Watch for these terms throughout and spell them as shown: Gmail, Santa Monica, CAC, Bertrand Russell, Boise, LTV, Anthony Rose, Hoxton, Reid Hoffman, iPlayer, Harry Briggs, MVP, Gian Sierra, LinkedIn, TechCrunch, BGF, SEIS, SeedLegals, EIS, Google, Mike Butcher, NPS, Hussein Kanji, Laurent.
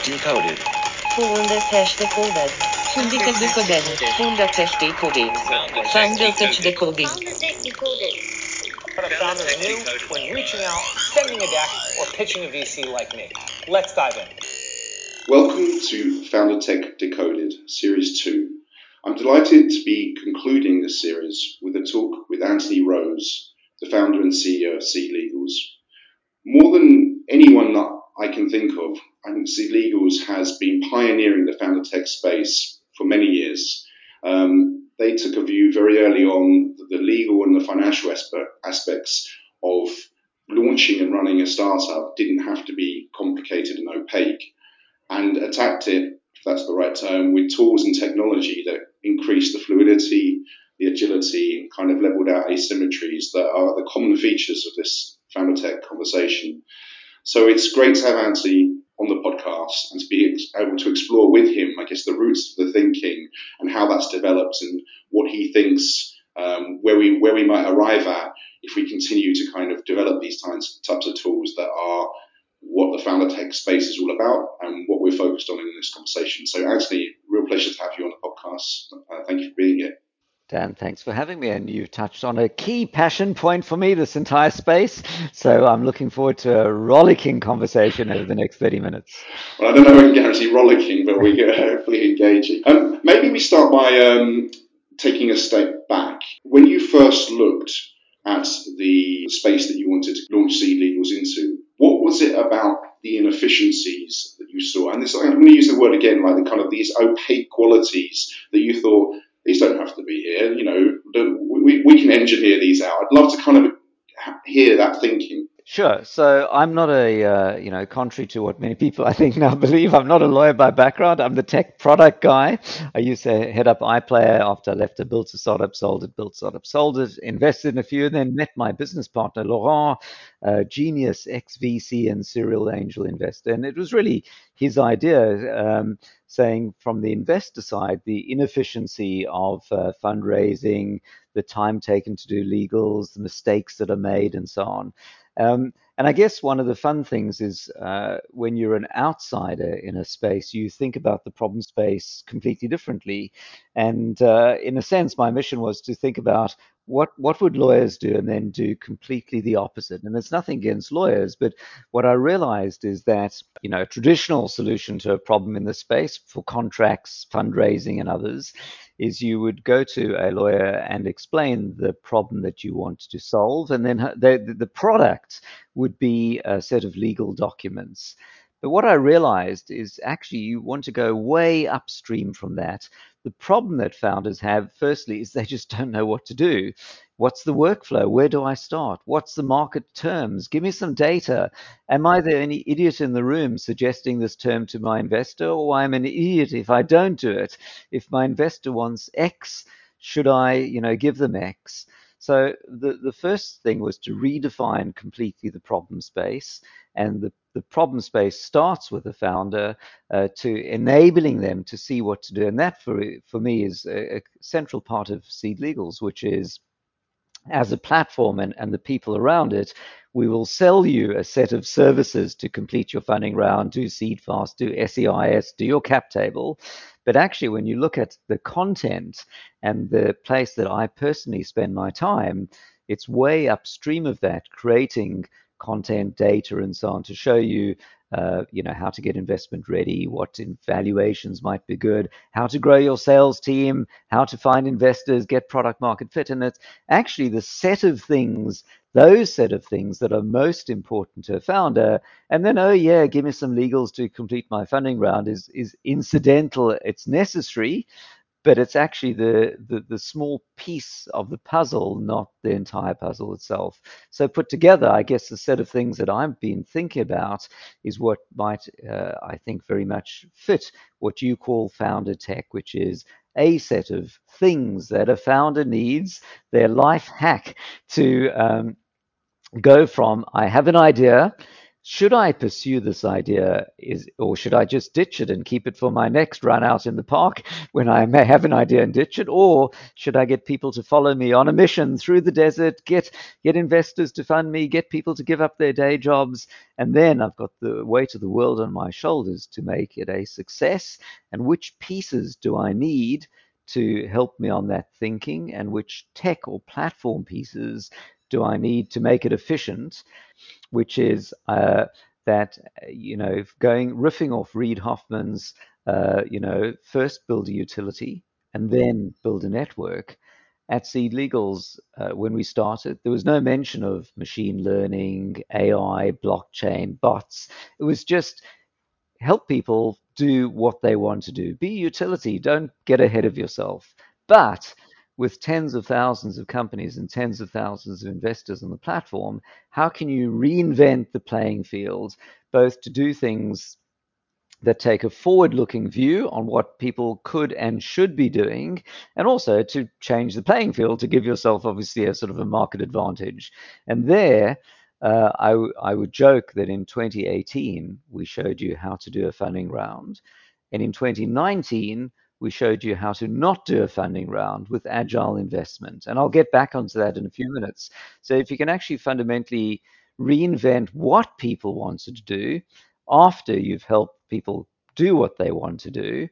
Fact Decoded. FounderTech Decoded. FounderTech Decoded. FounderTech Decoded. FounderTech Decoded. FounderTech Decoded. What a founder is new when reaching out, sending a deck, or pitching a VC like me. Let's dive in. Welcome to FounderTech Decoded, Series 2. I'm delighted to be concluding this series with a talk with Anthony Rose, the founder and CEO of SeedLegals. More than anyone that I can think of, I think SeedLegals has been pioneering the FounderTech space for many years. They took a view very early on that the legal and the financial aspects of launching and running a startup didn't have to be complicated and opaque, and attacked it, if that's the right term, with tools and technology that increased the fluidity, the agility, and kind of leveled out asymmetries that are the common features of this FounderTech conversation. So it's great to have Anthony on the podcast and to be able to explore with him, I guess, the roots of the thinking and how that's developed and what he thinks, where we might arrive at if we continue to kind of develop these types of tools that are what the FounderTech space is all about and what we're focused on in this conversation. So Anthony, real pleasure to have you on the podcast. Thank you for being here. Dan, thanks for having me. And you've touched on a key passion point for me this entire space. So I'm looking forward to a rollicking conversation over the next 30 minutes. Well, I don't know if we can guarantee rollicking, but we are hopefully engaging. Maybe we start by taking a step back. When you first looked at the space that you wanted to launch SeedLegals into, what was it about the inefficiencies that you saw? And this, I'm going to use the word again, like the kind of these opaque qualities that you thought, these don't have to be here, you know, we can engineer these out. I'd love to kind of hear that thinking. Sure. So I'm not a, contrary to what many people I think now believe, I'm not a lawyer by background. I'm the tech product guy. I used to head up iPlayer after I left. I built a startup, sold it, invested in a few, and then met my business partner, Laurent, a genius ex-VC and serial angel investor. And it was really his idea, saying from the investor side, the inefficiency of fundraising, the time taken to do legals, the mistakes that are made, and so on. And I guess one of the fun things is when you're an outsider in a space, you think about the problem space completely differently. And in a sense, my mission was to think about what would lawyers do and then do completely the opposite. And there's nothing against lawyers, but what I realized is that, you know, a traditional solution to a problem in the space for contracts, fundraising and others is you would go to a lawyer and explain the problem that you want to solve. And then the product would be a set of legal documents. But what I realized is actually you want to go way upstream from that. The problem that founders have, firstly, is they just don't know what to do. What's the workflow? Where do I start? What's the market terms? Give me some data. Am I the only idiot in the room suggesting this term to my investor? Or I'm an idiot if I don't do it. If my investor wants X, should I, give them X? So the first thing was to redefine completely the problem space, and the problem space starts with the founder to enabling them to see what to do. And that for me is a central part of SeedLegals, which is as a platform and the people around it, we will sell you a set of services to complete your funding round, do SeedFAST, do SEIS, do your cap table. But actually, when you look at the content and the place that I personally spend my time, it's way upstream of that, creating content, data, and so on to show you, how to get investment ready, what valuations might be good, how to grow your sales team, how to find investors, get product market fit. And it's actually the set of things, those set of things that are most important to a founder. And then, give me some legals to complete my funding round is incidental. It's necessary, but it's actually the small piece of the puzzle, not the entire puzzle itself. So put together, I guess the set of things that I've been thinking about is what might, I think, very much fit what you call founder tech, which is a set of things that a founder needs, their life hack to go from, I have an idea, should I pursue this idea, or should I just ditch it and keep it for my next run out in the park when I may have an idea and ditch it? Or should I get people to follow me on a mission through the desert, get investors to fund me, get people to give up their day jobs, and then I've got the weight of the world on my shoulders to make it a success? And which pieces do I need to help me on that thinking, and which tech or platform pieces do I need to make it efficient? Which is that, you know, riffing off Reid Hoffman's, first build a utility and then build a network. At SeedLegals, when we started, there was no mention of machine learning, AI, blockchain, bots. It was just help people do what they want to do. Be utility, don't get ahead of yourself. But with tens of thousands of companies and tens of thousands of investors on the platform, how can you reinvent the playing field, both to do things that take a forward-looking view on what people could and should be doing, and also to change the playing field to give yourself, obviously, a sort of a market advantage? And there, I would joke that in 2018, we showed you how to do a funding round. And in 2019, we showed you how to not do a funding round with agile investment. And I'll get back onto that in a few minutes. So if you can actually fundamentally reinvent what people wanted to do after you've helped people do what they want to do,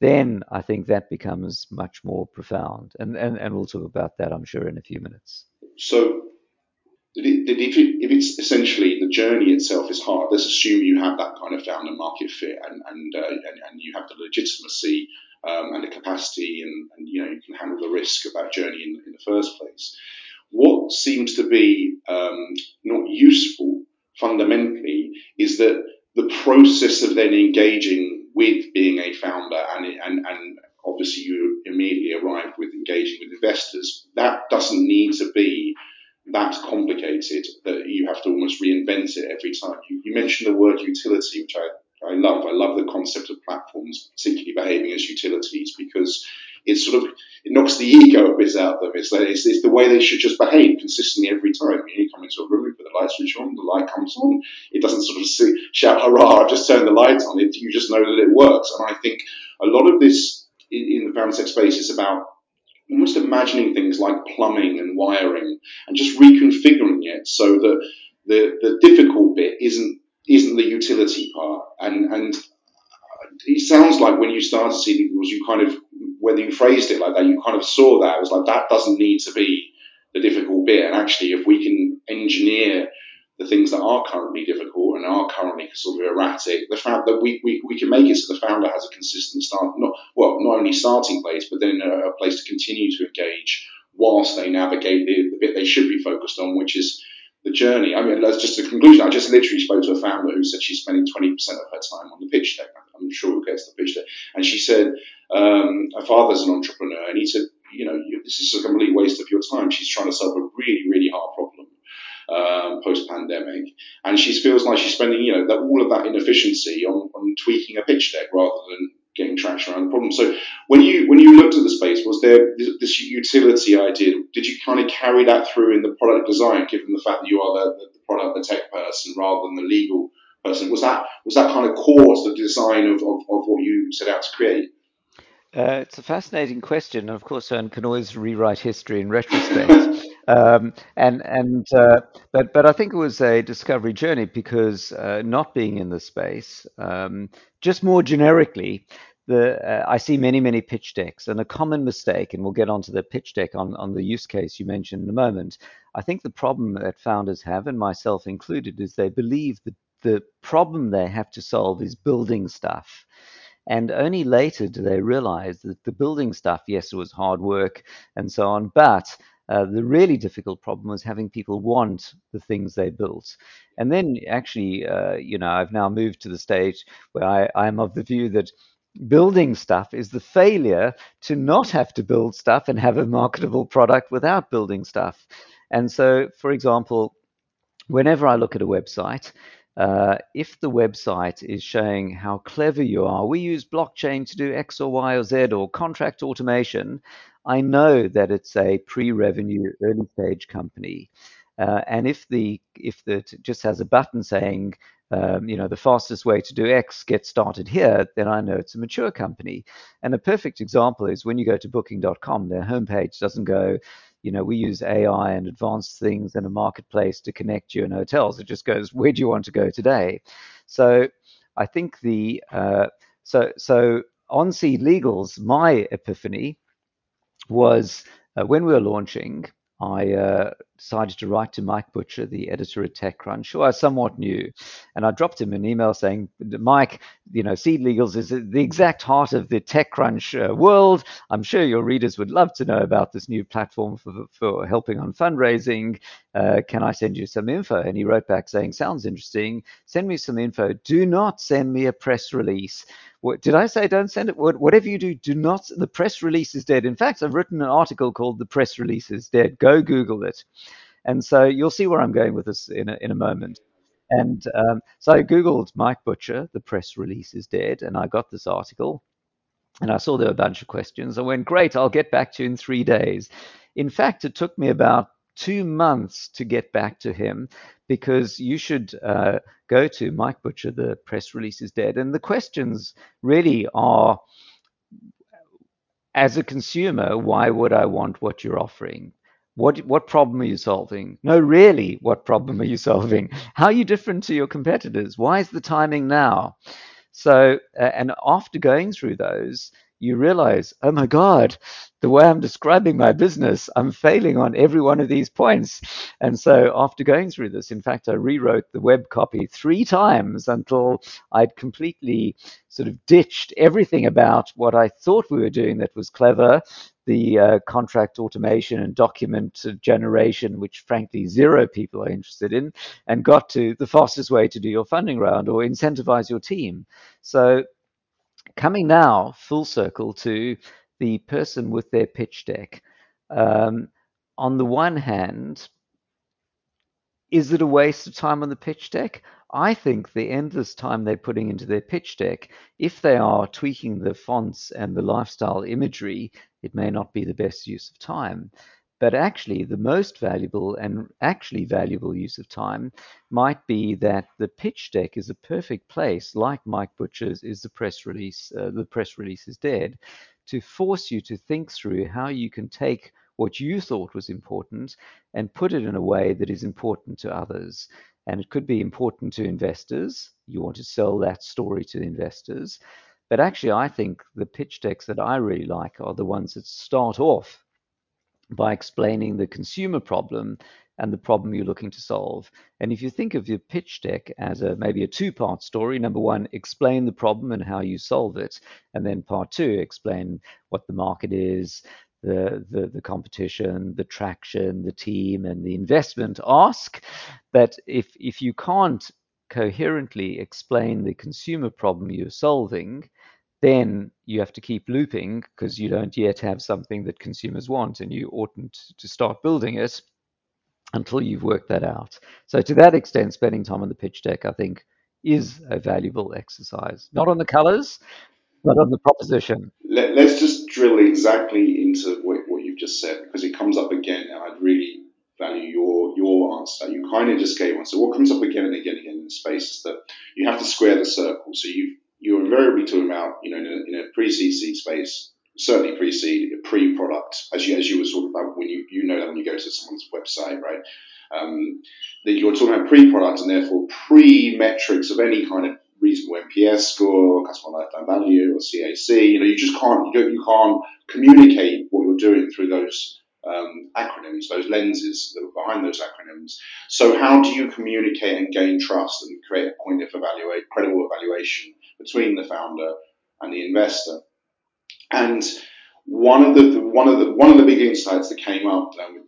then I think that becomes much more profound. And we'll talk about that, I'm sure, in a few minutes. So if it's essentially the journey itself is hard, let's assume you have that kind of founder market fit and you have the legitimacy and the capacity, and you know, you can handle the risk of that journey in the first place. What seems to be not useful fundamentally is that the process of then engaging with being a founder, and obviously you immediately arrive with engaging with investors, that doesn't need to be that complicated that you have to almost reinvent it every time. You mentioned the word utility, which I love. I love the concept of platforms, particularly behaving as utilities, because it knocks the ego a bit out of them. It's the way they should just behave consistently every time. You come into a room, you put the light switch on, the light comes on. It doesn't sort of shout, hurrah, I've just turned the lights on. You just know that it works. And I think a lot of this in the FounderTech space is about almost imagining things like plumbing and wiring and just reconfiguring it so that the difficult bit isn't the utility part. And it sounds like when you started SeedLegals, you kind of, whether you phrased it like that, you kind of saw that. It was like, that doesn't need to be the difficult bit. And actually, if we can engineer the things that are currently difficult and are currently sort of erratic, the fact that we can make it so the founder has a consistent not only starting place, but then a place to continue to engage whilst they navigate the bit they should be focused on, which is the journey. I mean, that's just a conclusion. I just literally spoke to a founder who said she's spending 20% of her time on the pitch deck. I'm sure we'll get to the pitch deck. And she said, her father's an entrepreneur, and he said, you know, this is a complete waste of your time. She's trying to solve a really, really hard problem post-pandemic. And she feels like she's spending, you know, all of that inefficiency on tweaking a pitch deck rather than getting traction around the problem. So when you looked at the space, was there this utility idea? Did you kind of carry that through in the product design, given the fact that you are the product, the tech person, rather than the legal person? Was that kind of core to the design of what you set out to create? It's a fascinating question. Of course, one can always rewrite history in retrospect. But I think it was a discovery journey, because not being in the space, just more generically, I see many pitch decks, and a common mistake, and we'll get onto the pitch deck on the use case you mentioned in a moment. I think the problem that founders have, and myself included, is they believe that the problem they have to solve is building stuff. And only later do they realize that the building stuff, yes, it was hard work and so on, but the really difficult problem was having people want the things they built. And then actually, I've now moved to the stage where I'm of the view that building stuff is the failure to not have to build stuff and have a marketable product without building stuff. And so, for example, whenever I look at a website, if the website is showing how clever you are, we use blockchain to do X or Y or Z, or contract automation, I know that it's a pre-revenue early stage company. And if it just has a button saying, the fastest way to do X, get started here, then I know it's a mature company. And a perfect example is when you go to booking.com, their homepage doesn't go, we use AI and advanced things and a marketplace to connect you and hotels. It just goes, where do you want to go today? So I think on SeedLegals, my epiphany was when we were launching, I decided to write to Mike Butcher, the editor at TechCrunch, who I somewhat knew. And I dropped him an email saying, Mike, SeedLegals is the exact heart of the TechCrunch world. I'm sure your readers would love to know about this new platform for helping on fundraising. Can I send you some info? And he wrote back saying, sounds interesting. Send me some info. Do not send me a press release. What did I say? Don't send it. Whatever you do, do not. The press release is dead. In fact, I've written an article called "The Press Release Is Dead." Go Google it, and so you'll see where I'm going with this in a moment. And so I googled Mike Butcher, "The Press Release Is Dead," and I got this article, and I saw there were a bunch of questions. I went, great, I'll get back to you in 3 days. In fact, it took me about 2 months to get back to him, because you should go to Mike Butcher, "The Press Release Is Dead." And the questions really are, as a consumer, why would I want what you're offering? What problem are you solving? No, really, what problem are you solving? How are you different to your competitors? Why is the timing now? So, and after going through those, you realize, oh my God, the way I'm describing my business, I'm failing on every one of these points. And so after going through this, in fact, I rewrote the web copy 3 times until I'd completely sort of ditched everything about what I thought we were doing that was clever, the contract automation and document generation, which frankly zero people are interested in, and got to the fastest way to do your funding round or incentivize your team. So coming now full circle to the person with their pitch deck, on the one hand, is it a waste of time on the pitch deck? I think the endless time they're putting into their pitch deck, if they are tweaking the fonts and the lifestyle imagery, it may not be the best use of time. But actually, the most valuable and actually valuable use of time might be that the pitch deck is a perfect place, like Mike Butcher's is the press release, "The Press Release Is Dead," to force you to think through how you can take what you thought was important and put it in a way that is important to others. And it could be important to investors. You want to sell that story to the investors. But actually, I think the pitch decks that I really like are the ones that start off by explaining the consumer problem and the problem you're looking to solve. And if you think of your pitch deck as maybe a 2-part story, number one, explain the problem and how you solve it. And then part 2, explain what the market is, the competition, the traction, the team, and the investment ask. But if you can't coherently explain the consumer problem you're solving, then you have to keep looping because you don't yet have something that consumers want, and you oughtn't to start building it until you've worked that out. So to that extent, spending time on the pitch deck, I think, is a valuable exercise. Not on the colors, but on the proposition. Let's just drill exactly into what you've just said, because it comes up again, and I'd really value your answer. You kind of just gave one. So what comes up again and again and again in space is that you have to square the circle. So you're invariably talking about, in a pre-seed space, certainly pre-seed, pre-product, as you were talking about when you know that when you go to someone's website, right? That you're talking about pre-product and therefore pre-metrics of any kind of reasonable NPS score, customer lifetime value, or CAC. You just can't communicate what you're doing through those acronyms, those lenses that were behind those acronyms. So how do you communicate and gain trust and create a point of credible evaluation between the founder and the investor? And one of the big insights that came up with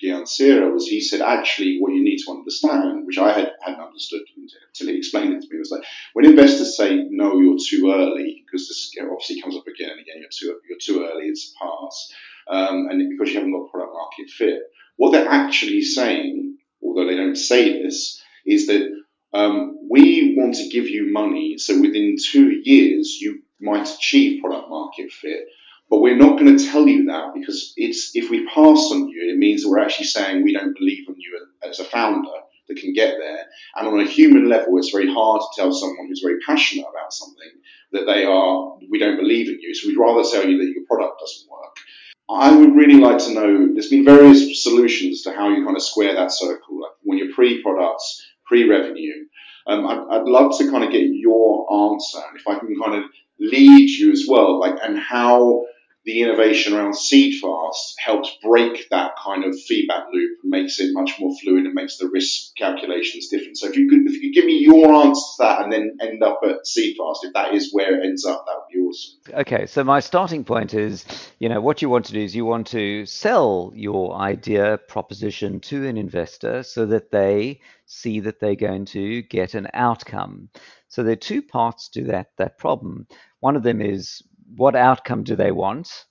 Gian Sierra was, he said, actually what you need to understand, which I hadn't understood until he explained it to me, was like, when investors say, no, you're too early, because this obviously comes up again and again, you're too early, it's a pass, and because you haven't got product market fit, what they're actually saying, although they don't say this, is that we want to give you money so within 2 years you might achieve product market fit, but we're not going to tell you that, because if we pass on you, it means that we're actually saying we don't believe in you as a founder that can get there. And on a human level, it's very hard to tell someone who's very passionate about something that they are, we don't believe in you, so we'd rather tell you that your product doesn't work. I would really like to know, there's been various solutions to how you kind of square that circle, like when you're pre-products, pre-revenue. I'd love to kind of get your answer, and if I can kind of lead you as well, like, and how the innovation around SeedFAST helps break that kind of feedback loop, and makes it much more fluid and makes the risk calculations different. So if you could give me your answer to that and then end up at SeedFAST, if that is where it ends up, that would be awesome. Okay, so my starting point is, you know, what you want to do is you want to sell your idea proposition to an investor so that they see that they're going to get an outcome. So there are two parts to that problem. One of them is, what outcome do they want?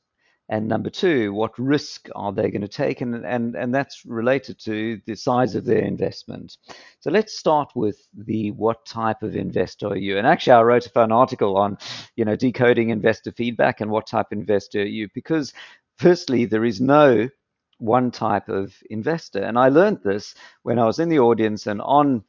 And number two, what risk are they going to take? And that's related to the size of their investment. So let's start with the what type of investor are you? And actually, I wrote an article on, you know, decoding investor feedback and what type of investor are you? Because firstly, there is no one type of investor. And I learned this when I was in the audience, and on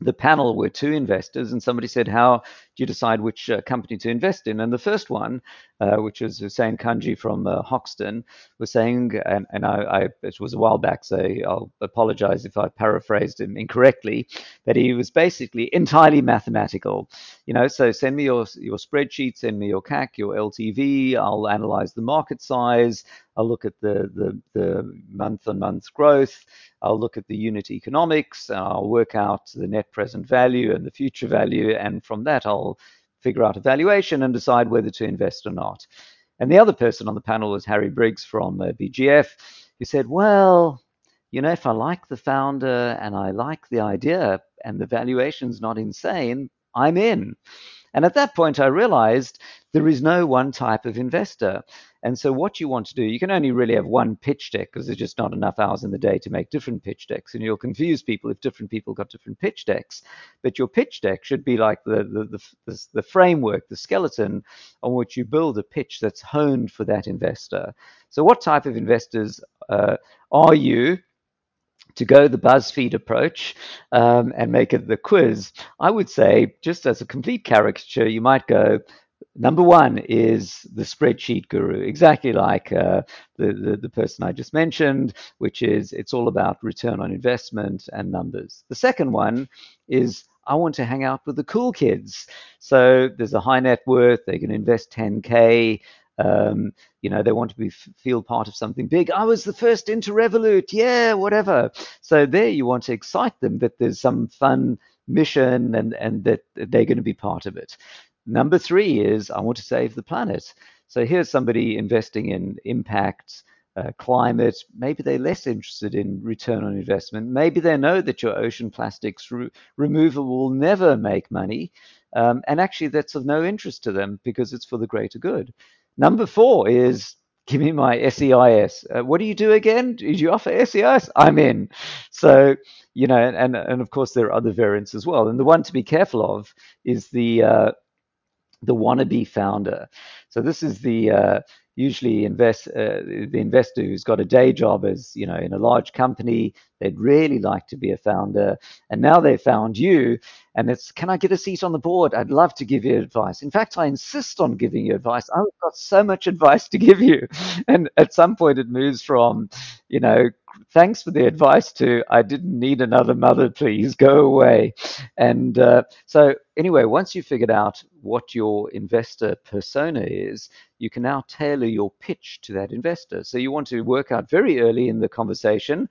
the panel were two investors, and somebody said, how do you decide which company to invest in? And the first one, which was Hussein Kanji from Hoxton, was saying, and I, it was a while back, so I'll apologize if I paraphrased him incorrectly, that he was basically entirely mathematical. You know, so send me your spreadsheet, send me your CAC, your LTV, I'll analyze the market size, I'll look at the month-on-month growth, I'll look at the unit economics, I'll work out the net present value and the future value, and from that I'll figure out a valuation and decide whether to invest or not. And the other person on the panel was Harry Briggs from BGF, who said, well, you know, if I like the founder and I like the idea and the valuation's not insane, I'm in. And at that point, I realized there is no one type of investor. And so what you want to do, you can only really have one pitch deck because there's just not enough hours in the day to make different pitch decks. And you'll confuse people if different people got different pitch decks. But your pitch deck should be like the framework, the skeleton on which you build a pitch that's honed for that investor. So what type of investors are you? To go the BuzzFeed approach and make it the quiz, I would say, just as a complete caricature, you might go, number one is the spreadsheet guru, exactly like the person I just mentioned, which is it's all about return on investment and numbers. The second one is I want to hang out with the cool kids. So there's a high net worth, they can invest 10K. You know, they want to feel part of something big. I was the first into Revolut. Yeah, whatever. So there you want to excite them that there's some fun mission and that they're going to be part of it. Number three is I want to save the planet. So here's somebody investing in impact, climate. Maybe they're less interested in return on investment. Maybe they know that your ocean plastics removal will never make money. And actually, that's of no interest to them because it's for the greater good. Number four is, give me my SEIS. What do you do again? Did you offer SEIS? I'm in. So, you know, and of course, there are other variants as well. And the one to be careful of is the wannabe founder. So this is the usually the investor who's got a day job as, you know, in a large company. They'd really like to be a founder. And now they found you. And it's, can I get a seat on the board? I'd love to give you advice. In fact, I insist on giving you advice. I've got so much advice to give you. And at some point it moves from, you know, thanks for the advice to I didn't need another mother, please go away. And so anyway, once you've figured out what your investor persona is, you can now tailor your pitch to that investor. So you want to work out very early in the conversation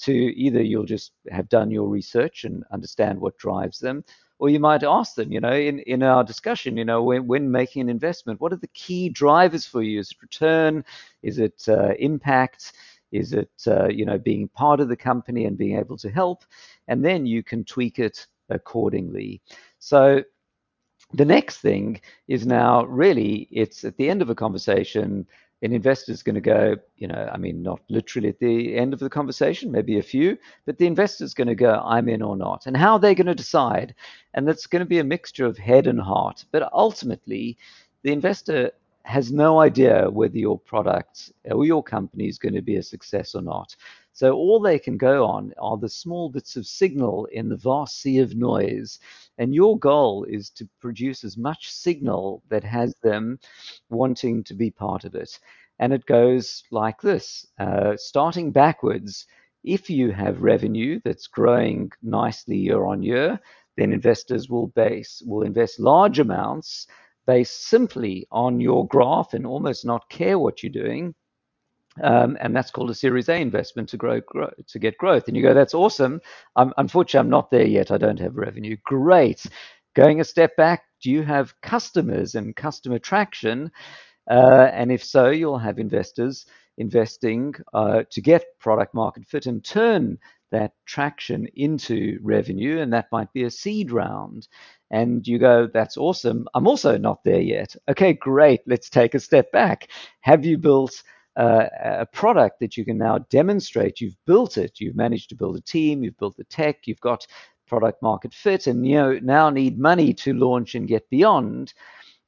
to either you'll just have done your research and understand what drives them, or you might ask them, you know, in our discussion, you know, when making an investment, what are the key drivers for you? Is it return? Is it impact? Is it, you know, being part of the company and being able to help? And then you can tweak it accordingly. So the next thing is now really it's at the end of a conversation. An investor is going to go, you know, I mean, not literally at the end of the conversation, maybe a few, but the investor is going to go, I'm in or not. And how are they going to decide? And that's going to be a mixture of head and heart. But ultimately, the investor has no idea whether your product or your company is going to be a success or not. So all they can go on are the small bits of signal in the vast sea of noise. And your goal is to produce as much signal that has them wanting to be part of it. And it goes like this, starting backwards. If you have revenue that's growing nicely year on year, then investors will invest large amounts based simply on your graph and almost not care what you're doing. And that's called a Series A investment to get growth. And you go, that's awesome. Unfortunately, I'm not there yet. I don't have revenue. Great. Going a step back, do you have customers and customer traction? And if so, you'll have investors investing to get product market fit and turn that traction into revenue, and that might be a seed round. And you go, that's awesome. I'm also not there yet. Okay, great. Let's take a step back. Have you built a product that you can now demonstrate? You've built it. You've managed to build a team. You've built the tech. You've got product market fit, and you now need money to launch and get beyond.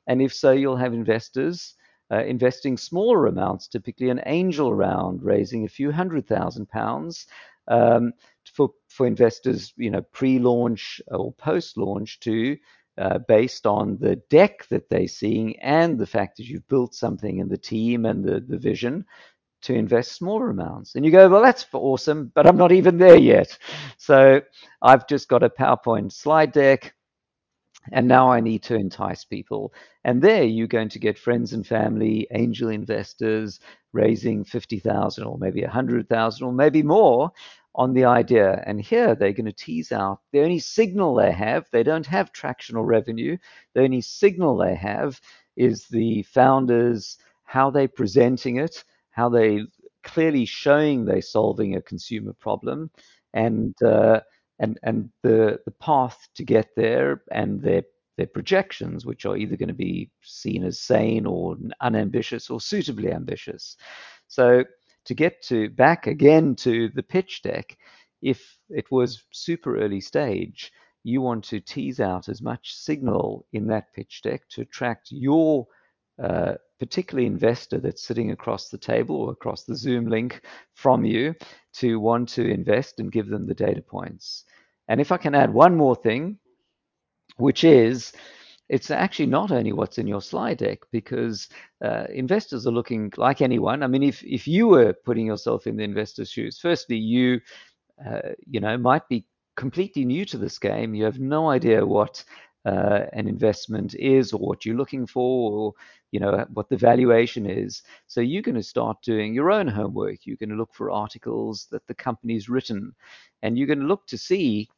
And if so, you'll have investors investing smaller amounts, typically an angel round, raising a few £100,000 for investors, pre-launch or post-launch to, based on the deck that they're seeing and the fact that you've built something in the team and the vision, to invest smaller amounts. And you go, well, that's awesome, but I'm not even there yet. So I've just got a PowerPoint slide deck, and now I need to entice people. And there you're going to get friends and family, angel investors raising 50,000 or maybe 100,000 or maybe more on the idea. And here they're going to tease out the only signal they have. They don't have traction or revenue. The only signal they have is the founders, how they're presenting it, how they clearly showing they're solving a consumer problem, and the path to get there, and their projections, which are either going to be seen as sane or unambitious or suitably ambitious. So to get to back again to the pitch deck, if it was super early stage, you want to tease out as much signal in that pitch deck to attract your particularly investor that's sitting across the table or across the Zoom link from you to want to invest, and give them the data points. And if I can add one more thing, which is, it's actually not only what's in your slide deck, because investors are looking like anyone. I mean, if you were putting yourself in the investor's shoes, firstly, you might be completely new to this game. You have no idea what an investment is, or what you're looking for, or what the valuation is. So you're going to start doing your own homework. You're going to look for articles that the company's written, and you're going to look to see,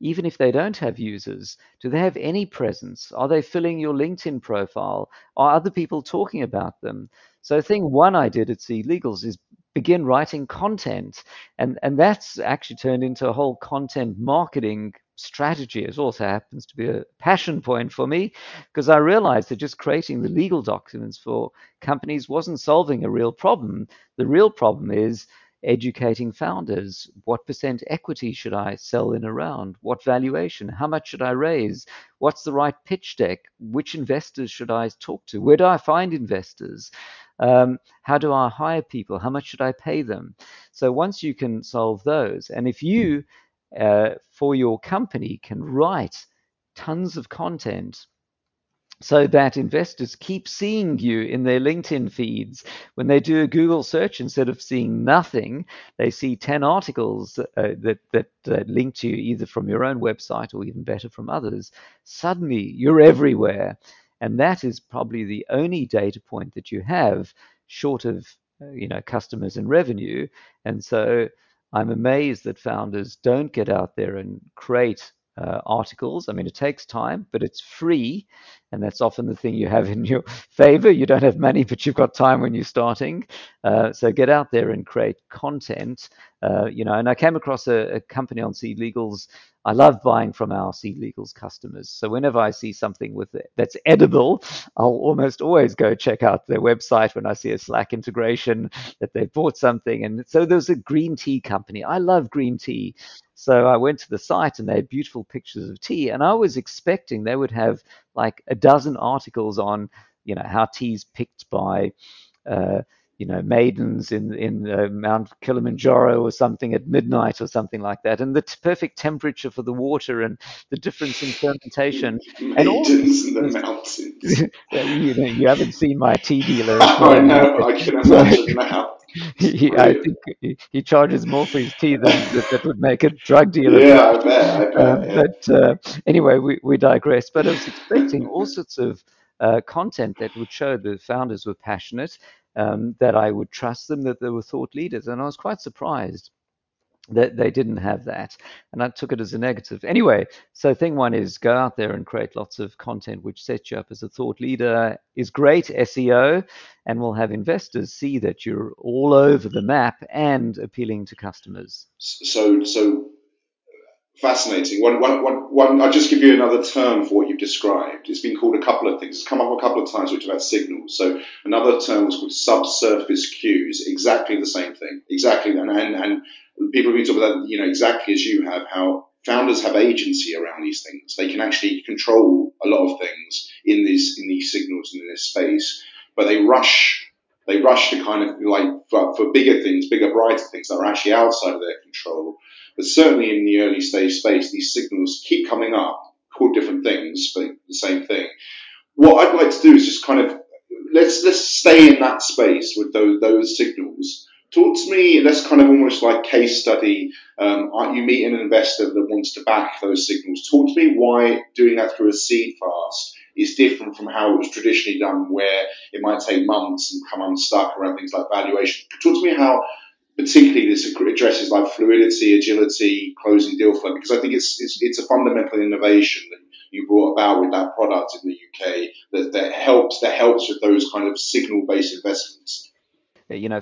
even if they don't have users, do they have any presence? Are they filling your LinkedIn profile? Are other people talking about them? So thing one I did at SeedLegals is begin writing content, and that's actually turned into a whole content marketing strategy. It also happens to be a passion point for me, because I realized that just creating the legal documents for companies wasn't solving a real problem. The real problem is educating founders. What % equity should I sell in a round? What valuation? How much should I raise? What's the right pitch deck? Which investors should I talk to? Where do I find investors? How do I hire people? How much should I pay them? So once you can solve those, and if you for your company can write tons of content so that investors keep seeing you in their LinkedIn feeds. When they do a Google search, instead of seeing nothing, they see 10 articles that link to you either from your own website or even better from others. Suddenly you're everywhere. And that is probably the only data point that you have, short of customers and revenue. And so I'm amazed that founders don't get out there and create articles. I mean, it takes time, but it's free. And that's often the thing you have in your favor. You don't have money, but you've got time when you're starting. So get out there and create content. And I came across a company on SeedLegals. I love buying from our SeedLegals customers. So whenever I see something that's edible, I'll almost always go check out their website when I see a Slack integration that they've bought something. And so there's a green tea company. I love green tea. So I went to the site and they had beautiful pictures of tea. And I was expecting they would have like a dozen articles on how tea's picked by maidens in Mount Kilimanjaro or something at midnight or something like that, and the perfect temperature for the water and the difference in fermentation. And all the mountains. You haven't seen my tea dealer. I know, I can imagine now. I think he charges more for his tea than that would make a drug dealer. Yeah, I bet. But anyway, we digress. But I was expecting all sorts of content that would show the founders were passionate, that I would trust them, that they were thought leaders. And I was quite surprised that they didn't have that. And I took it as a negative. Anyway, so thing one is go out there and create lots of content which sets you up as a thought leader is great, SEO, and will have investors see that you're all over the map and appealing to customers. So fascinating. One, I'll just give you another term for what you've described. It's been called a couple of things. It's come up a couple of times, which about signals. So another term was called subsurface cues. Exactly the same thing. Exactly. And people have been talking about that, exactly as you have, how founders have agency around these things. They can actually control a lot of things in these signals and in this space, but they rush to kind of for bigger things, bigger, brighter things that are actually outside of their control. But certainly in the early stage space, these signals keep coming up, called different things, but the same thing. What I'd like to do is just kind of, let's stay in that space with those signals. Talk to me, that's kind of almost like case study. You meet an investor that wants to back those signals. Talk to me why doing that through a SeedFAST is different from how it was traditionally done, where it might take months and come unstuck around things like valuation. Talk to me how particularly this addresses like fluidity, agility, closing deal flow, because I think it's a fundamental innovation that you brought about with that product in the UK that helps with those kind of signal-based investments.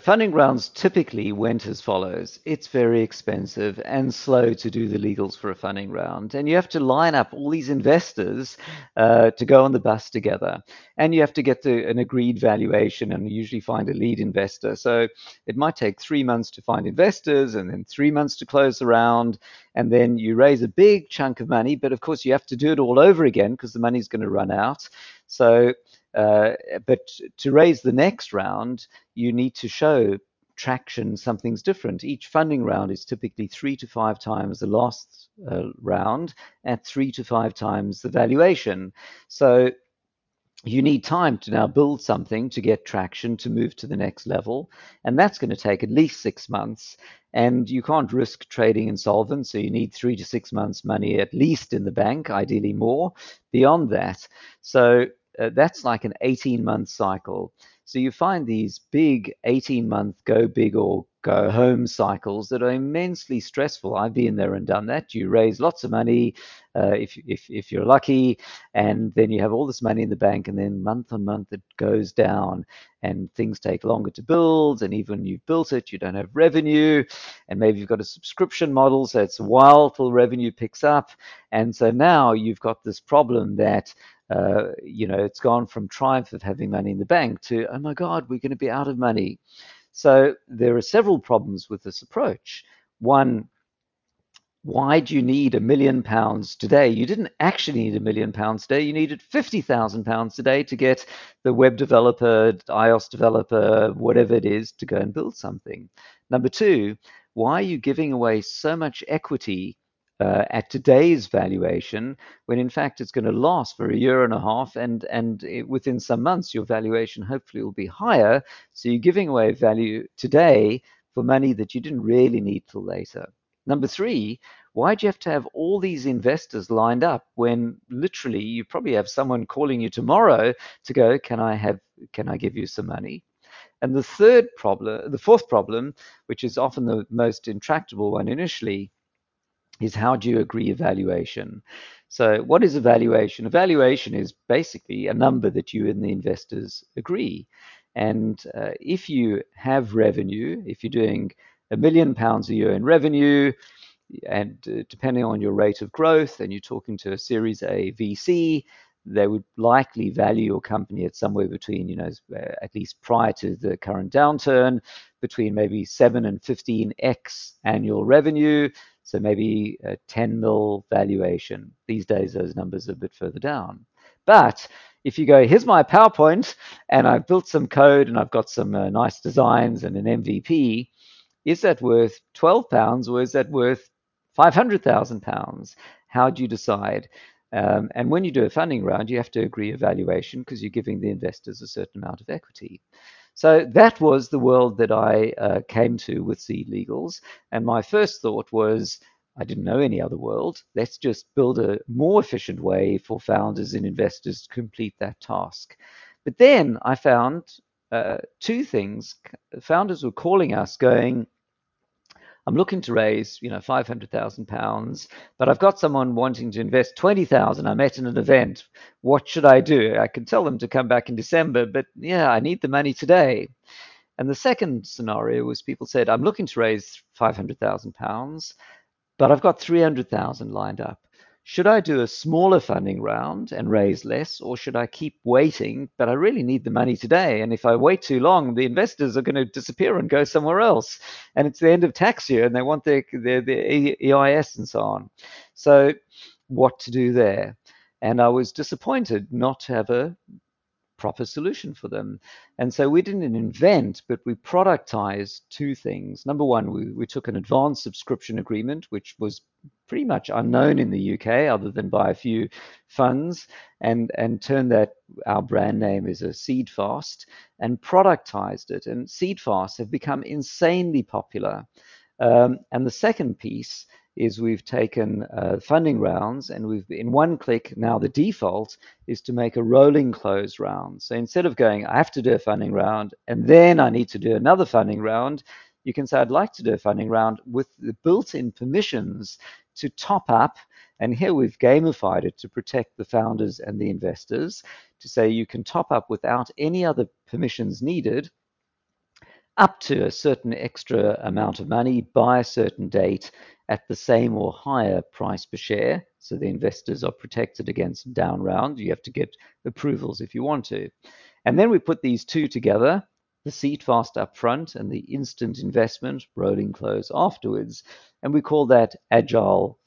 Funding rounds typically went as follows. It's very expensive and slow to do the legals for a funding round. And you have to line up all these investors to go on the bus together. And you have to get an agreed valuation and usually find a lead investor. So it might take 3 months to find investors and then 3 months to close the round. And then you raise a big chunk of money. But of course, you have to do it all over again because the money's going to run out. So but to raise the next round, you need to show traction, something's different. Each funding round is typically 3 to 5 times the last round at 3 to 5 times the valuation. So you need time to now build something to get traction to move to the next level. And that's going to take at least 6 months. And you can't risk trading insolvent. So you need 3 to 6 months money at least in the bank, ideally more beyond that. So that's like an 18-month cycle. So you find these big 18-month go big or go home cycles that are immensely stressful. I've been there and done that. You raise lots of money if you're lucky, and then you have all this money in the bank, and then month on month it goes down, and things take longer to build, and even when you've built it, you don't have revenue, and maybe you've got a subscription model, so it's a while till revenue picks up. And so now you've got this problem that it's gone from triumph of having money in the bank to, oh my God, we're going to be out of money. So there are several problems with this approach. One, why do you need £1 million today? You didn't actually need £1 million today. You needed £50,000 today to get the web developer, iOS developer, whatever it is, to go and build something. Number two, why are you giving away so much equity at today's valuation, when in fact it's going to last for a year and a half, and within some months your valuation hopefully will be higher. So you're giving away value today for money that you didn't really need till later. Number three, why do you have to have all these investors lined up when literally you probably have someone calling you tomorrow to go, can I give you some money? And the fourth problem, which is often the most intractable one initially, is how do you agree a valuation? So what is a valuation? A valuation is basically a number that you and the investors agree. And if you have revenue, if you're doing £1 million a year in revenue, and depending on your rate of growth, and you're talking to a Series A VC, they would likely value your company at somewhere between, at least prior to the current downturn, between maybe 7 and 15x annual revenue. So maybe a 10 mil valuation. These days, those numbers are a bit further down. But If you go, here's my PowerPoint, and I've built some code, and I've got some nice designs and an MVP, is that worth £12 or is that worth £500,000? How do you decide? And when you do a funding round, you have to agree a valuation because you're giving the investors a certain amount of equity. So that was the world that I came to with SeedLegals. And my first thought was, I didn't know any other world. Let's just build a more efficient way for founders and investors to complete that task. But then I found two things. Founders were calling us going, I'm looking to raise, £500,000, but I've got someone wanting to invest $20,000. I met in an event. What should I do? I can tell them to come back in December, but yeah, I need the money today. And the second scenario was people said, I'm looking to raise £500,000, but I've got $300,000 lined up. Should I do a smaller funding round and raise less, or should I keep waiting? But I really need the money today. And if I wait too long, the investors are going to disappear and go somewhere else. And it's the end of tax year and they want their EIS and so on. So what to do there? And I was disappointed not to have a proper solution for them. And so we didn't invent, but we productized two things. Number one, we took an advanced subscription agreement, which was pretty much unknown in the UK other than by a few funds, and turned that, our brand name is a SeedFAST, and productized it. And SeedFAST have become insanely popular. And the second piece is we've taken funding rounds, and we've, in one click, now the default is to make a rolling close round. So instead of going, I have to do a funding round and then I need to do another funding round, you can say, I'd like to do a funding round with the built-in permissions to top up. And here we've gamified it to protect the founders and the investors, to say you can top up without any other permissions needed, up to a certain extra amount of money by a certain date at the same or higher price per share. So the investors are protected against down round. You have to get approvals if you want to. And then we put these two together, the SeedFAST upfront and the instant investment rolling close afterwards. And we call that agile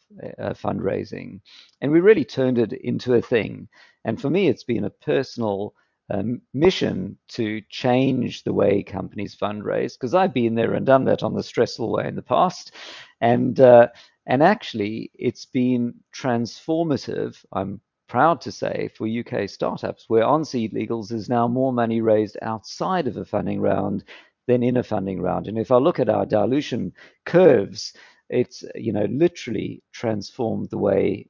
fundraising. And we really turned it into a thing. And for me, it's been a personal mission to change the way companies fundraise, because I've been there and done that on the stressful way in the past, and actually it's been transformative. I'm proud to say for UK startups, where on SeedLegals is now more money raised outside of a funding round than in a funding round. And if I look at our dilution curves, it's literally transformed the way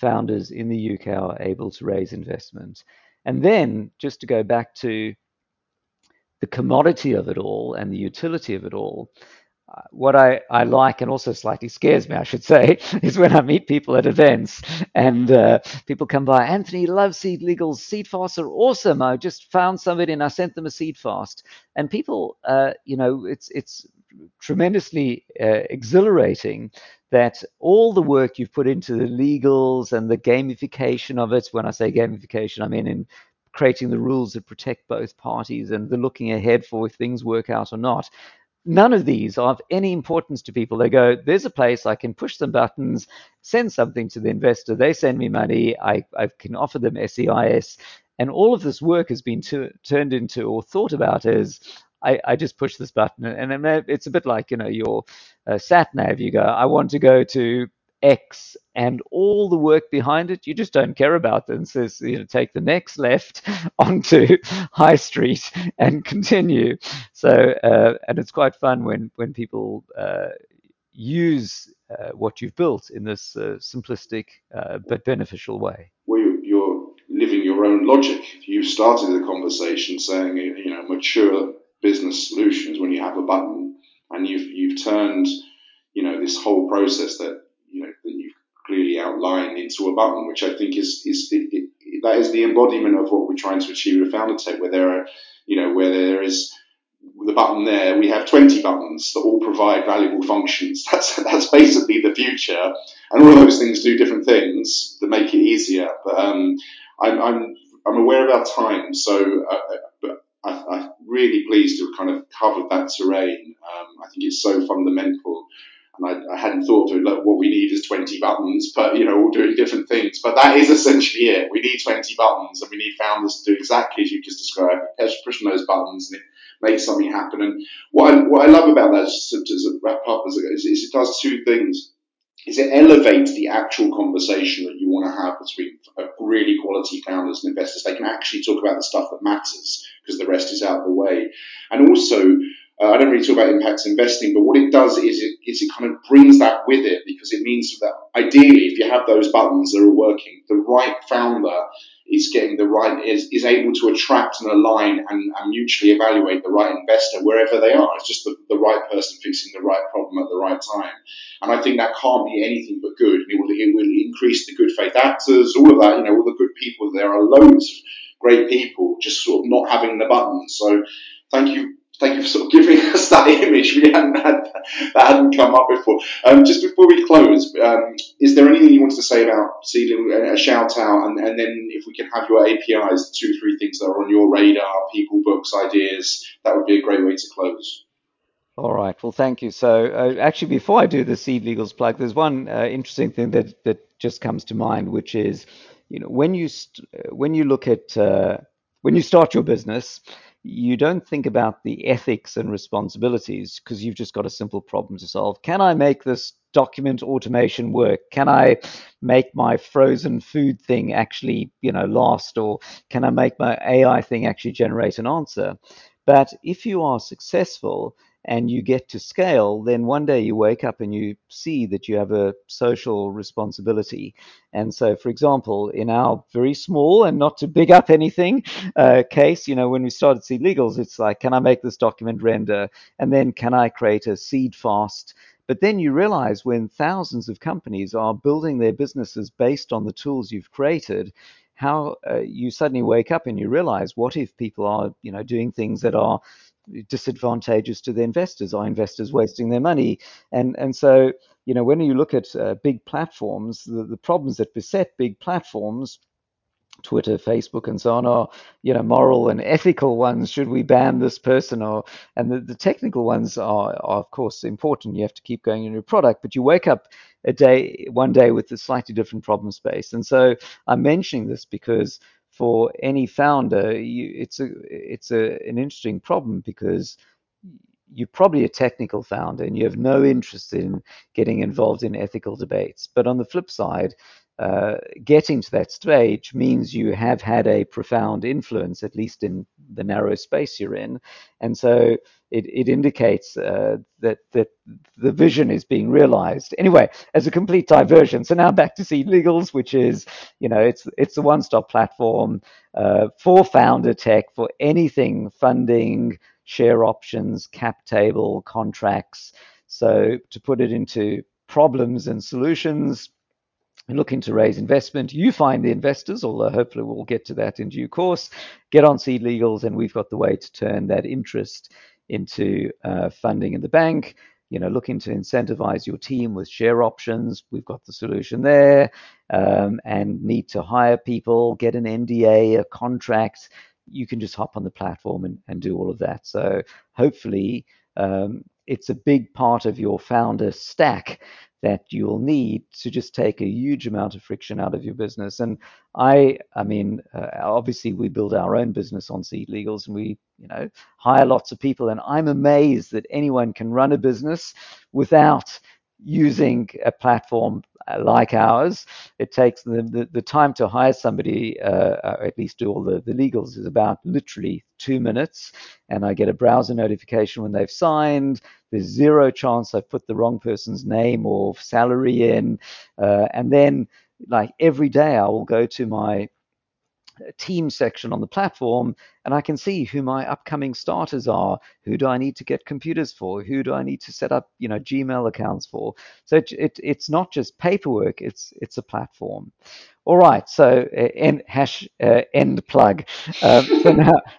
founders in the UK are able to raise investment. And then just to go back to the commodity of it all and the utility of it all, what I like and also slightly scares me, I should say, is when I meet people at events and people come by, Anthony, love SeedLegals, SeedFAST are awesome. I just found somebody and I sent them a SeedFAST. And people, it's tremendously exhilarating that all the work you've put into the legals and the gamification of it, when I say gamification, I mean in creating the rules that protect both parties and the looking ahead for if things work out or not, none of these are of any importance to people. They go, there's a place I can push some buttons, send something to the investor, they send me money, I can offer them SEIS. And all of this work has been turned into or thought about as, I just push this button. And it's a bit like, your sat nav. You go, I want to go to X, and all the work behind it, you just don't care about. And says, take the next left onto High Street and continue. So, and it's quite fun when people use what you've built in this simplistic but beneficial way. You're living your own logic. You started the conversation saying, mature business solutions when you have a button, and you've turned this whole process that that you've clearly outlined into a button, which I think is that is the embodiment of what we're trying to achieve with FounderTech, where there are where there is the button there, we have 20 buttons that all provide valuable functions. That's basically the future, and all those things do different things that make it easier. But I'm aware of our time, so but I'm really pleased to have kind of covered that terrain. I think it's so fundamental And I hadn't thought through, look, what we need is 20 buttons, but, you know, all doing different things. But that is essentially it. We need 20 buttons, and we need founders to do exactly as you just described, pushing those buttons, and it makes something happen. And what I love about that, just to wrap up, is it does two things. Is it elevates the actual conversation that you want to have between really quality founders and investors. They can actually talk about the stuff that matters because the rest is out of the way. And also, I don't really talk about impact investing, but what it does is it kind of brings that with it, because it means that ideally, if you have those buttons that are working, the right founder is getting the right, is able to attract and align and mutually evaluate the right investor wherever they are. It's just the right person fixing the right problem at the right time. And I think that can't be anything but good. It will increase the good faith actors, all of that, you know, all the good people. There are loads of great people just sort of not having the buttons. So thank you for sort of giving us that image. We hadn't had that hadn't come up before. Just before we close, is there anything you wanted to say about SeedLegals, a shout out, and then if we can have your APIs, the 2 or 3 things that are on your radar, people, books, ideas, that would be a great way to close. All right. Well, thank you. So actually, before I do the SeedLegals plug, there's one interesting thing that just comes to mind, which is, you know, when you look at when you start your business, you don't think about the ethics and responsibilities because you've just got a simple problem to solve. Can I make this document automation work? Can I make my frozen food thing actually, you know, last? Or can I make my AI thing actually generate an answer? But if you are successful and you get to scale, then one day you wake up and you see that you have a social responsibility. And so, for example, in our very small, and not to big up anything, case, you know, when we started SeedLegals, it's like, can I make this document render? And then can I create a SeedFAST? But then you realize when thousands of companies are building their businesses based on the tools you've created, how you suddenly wake up and you realize, what if people are, you know, doing things that are disadvantageous to the investors? Are investors wasting their money? And so, you know, when you look at big platforms, the problems that beset big platforms, Twitter, Facebook, and so on, are, you know, moral and ethical ones. Should we ban this person? Or, and the technical ones are of course important. You have to keep going in your product, but you wake up one day with a slightly different problem space. And so I'm mentioning this because for any founder, it's an interesting problem, because you're probably a technical founder and you have no interest in getting involved in ethical debates. But on the flip side, getting to that stage means you have had a profound influence, at least in the narrow space you're in. And so it indicates that the vision is being realized. Anyway, as a complete diversion. So now back to SeedLegals, which is, you know, it's a one-stop platform for founder tech, for anything funding, share options, cap table, contracts. So to put it into problems and solutions, looking to raise investment, you find the investors, although hopefully we'll get to that in due course. Get on SeedLegals, and we've got the way to turn that interest into funding in the bank. You know, looking to incentivize your team with share options, we've got the solution there. And need to hire people, get an NDA, a contract, you can just hop on the platform and do all of that. So hopefully it's a big part of your founder stack that you'll need to just take a huge amount of friction out of your business. And I mean, obviously we build our own business on SeedLegals, and we, you know, hire lots of people. And I'm amazed that anyone can run a business without using a platform like ours. It takes the time to hire somebody, or at least do all the legals, is about literally 2 minutes. And I get a browser notification when they've signed. There's zero chance I've put the wrong person's name or salary in. And then, like, every day I will go to my team section on the platform, and I can see who my upcoming starters are, who do I need to get computers for, who do I need to set up, you know, Gmail accounts for. So it's not just paperwork, it's a platform. All right, so end plug. So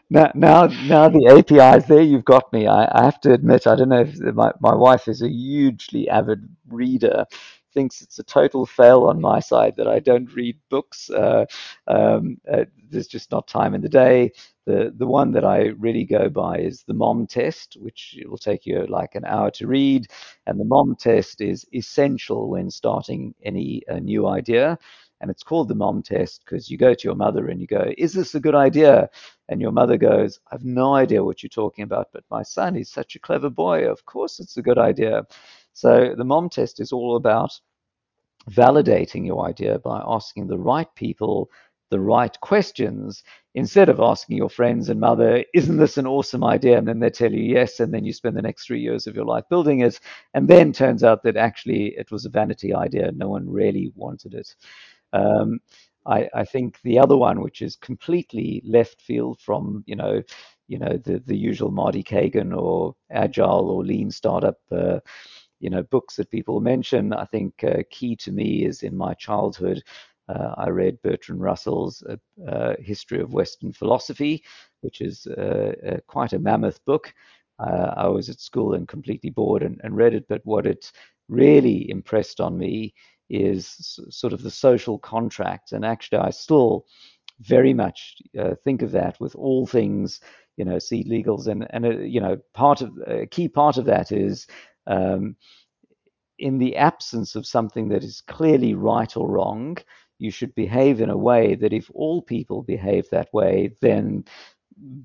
now the APIs there, you've got me. I have to admit, I don't know if my wife is a hugely avid reader thinks it's a total fail on my side that I don't read books. There's just not time in the day. The one that I really go by is the MOM test, which will take you like an hour to read. And the MOM test is essential when starting any new idea. And it's called the MOM test because you go to your mother and you go, is this a good idea? And your mother goes, I've no idea what you're talking about, but my son is such a clever boy. Of course it's a good idea. So the MOM test is all about validating your idea by asking the right people the right questions, instead of asking your friends and mother, isn't this an awesome idea? And then they tell you yes, and then you spend the next 3 years of your life building it. And then turns out that actually it was a vanity idea. No one really wanted it. I think the other one, which is completely left field from, the usual Marty Kagan or Agile or Lean Startup, books that people mention, I think key to me is in my childhood, I read Bertrand Russell's History of Western Philosophy, which is quite a mammoth book. I was at school and completely bored and read it, but what it really impressed on me is sort of the social contract. And actually, I still very much think of that with all things, SeedLegals. And a key part of that is in the absence of something that is clearly right or wrong, you should behave in a way that if all people behave that way, then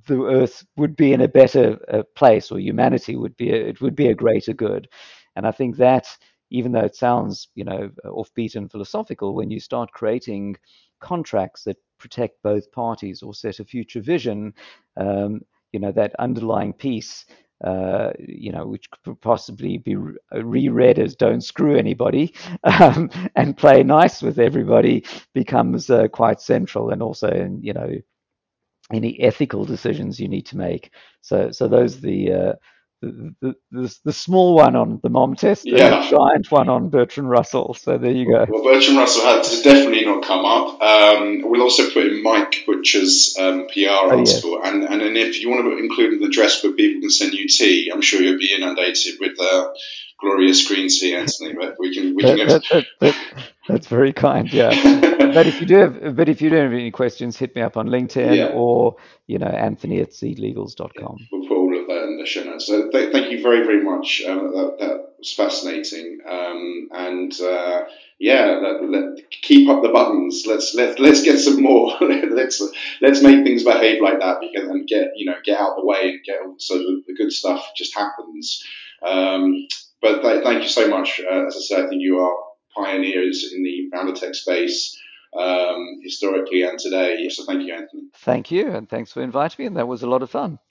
the earth would be in a better place, or humanity would be a greater good. And I think that, even though it sounds, offbeat and philosophical, when you start creating contracts that protect both parties or set a future vision, that underlying piece, which could possibly be reread as "don't screw anybody" and "play nice with everybody," becomes quite central, and also in any ethical decisions you need to make. So those are the. The small one on the MOM test, The giant one on Bertrand Russell. So there you go. Well, Bertrand Russell has definitely not come up. We'll also put in Mike Butcher's PR article. Yeah. And then if you want to include an address where people can send you tea, I'm sure you'll be inundated with glorious green tea, Anthony. But that's very kind, yeah. but if you do have any questions, hit me up on LinkedIn or Anthony@seedlegals.com. We'll put all of that in the show notes. So thank you very, very much. That was fascinating. Keep up the buttons. Let's get some more. let's make things behave like that, because and get out the way and get so the good stuff just happens. But thank you so much. As I said, I think you are pioneers in the FounderTech space, historically and today. So thank you, Anthony. Thank you, and thanks for inviting me. And that was a lot of fun.